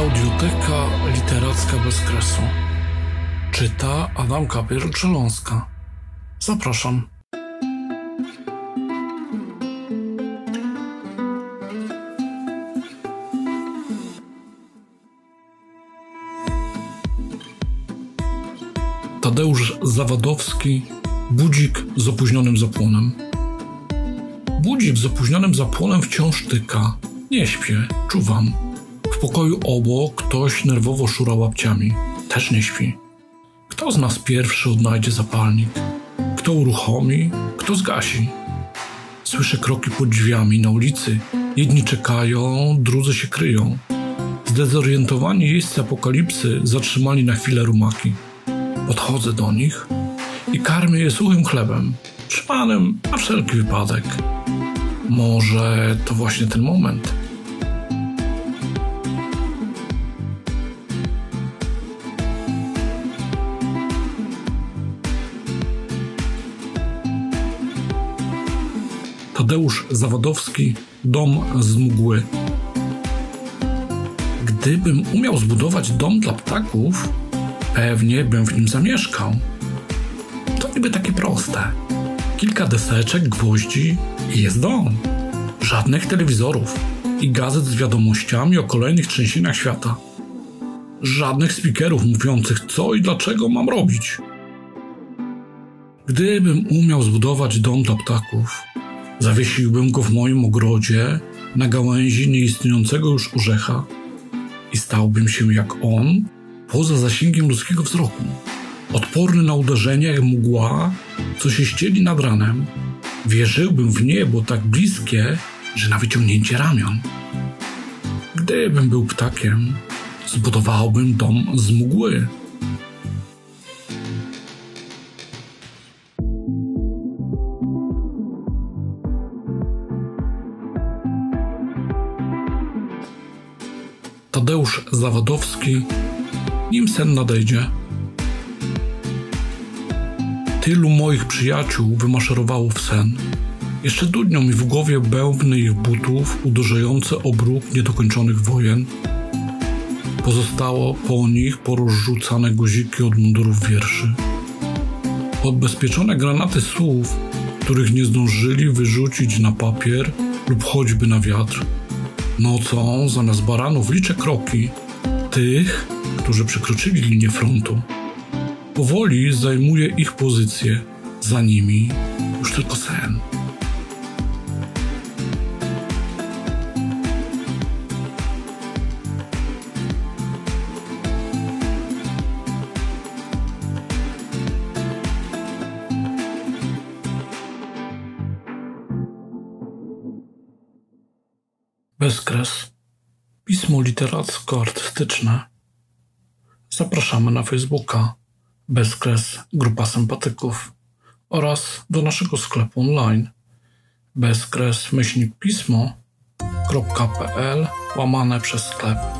Audioteka literacka bez kresu. Czyta Adam Kapierczyląski. Zapraszam. Tadeusz Zawadowski, budzik z opóźnionym zapłonem. Budzik z opóźnionym zapłonem wciąż tyka. Nie śpię, czuwam. W pokoju obok ktoś nerwowo szura łapciami. Też nie śpi. Kto z nas pierwszy odnajdzie zapalnik? Kto uruchomi? Kto zgasi? Słyszę kroki pod drzwiami na ulicy. Jedni czekają, drudzy się kryją. Zdezorientowani jeźdźcy apokalipsy zatrzymali na chwilę rumaki. Podchodzę do nich i karmię je suchym chlebem, trzymanym na wszelki wypadek. Może to właśnie ten moment. Tadeusz Zawadowski, dom z mgły. Gdybym umiał zbudować dom dla ptaków, pewnie bym w nim zamieszkał. To niby takie proste. Kilka deseczek, gwoździ i jest dom. Żadnych telewizorów i gazet z wiadomościami o kolejnych trzęsieniach świata. Żadnych spikerów mówiących, co i dlaczego mam robić. Gdybym umiał zbudować dom dla ptaków, zawiesiłbym go w moim ogrodzie na gałęzi nieistniejącego już orzecha i stałbym się jak on, poza zasięgiem ludzkiego wzroku, odporny na uderzenia jak mgła, co się ścieli nad ranem. Wierzyłbym w niebo tak bliskie, że na wyciągnięcie ramion. Gdybym był ptakiem, zbudowałbym dom z mgły. Tadeusz Zawadowski, nim sen nadejdzie. Tylu moich przyjaciół wymaszerowało w sen. Jeszcze dudnią mi w głowie bębny ich butów, uderzające o bruk niedokończonych wojen. Pozostało po nich porozrzucane guziki od mundurów wierszy. Odbezpieczone granaty słów, których nie zdążyli wyrzucić na papier lub choćby na wiatr. Nocą zamiast baranów liczę kroki tych, którzy przekroczyli linię frontu. Powoli zajmuję ich pozycję. Za nimi już tylko sen. Bezkres. Pismo literacko-artystyczne. Zapraszamy na Facebooka Bezkres Grupa Sympatyków oraz do naszego sklepu online bezkres-pismo.pl/sklep.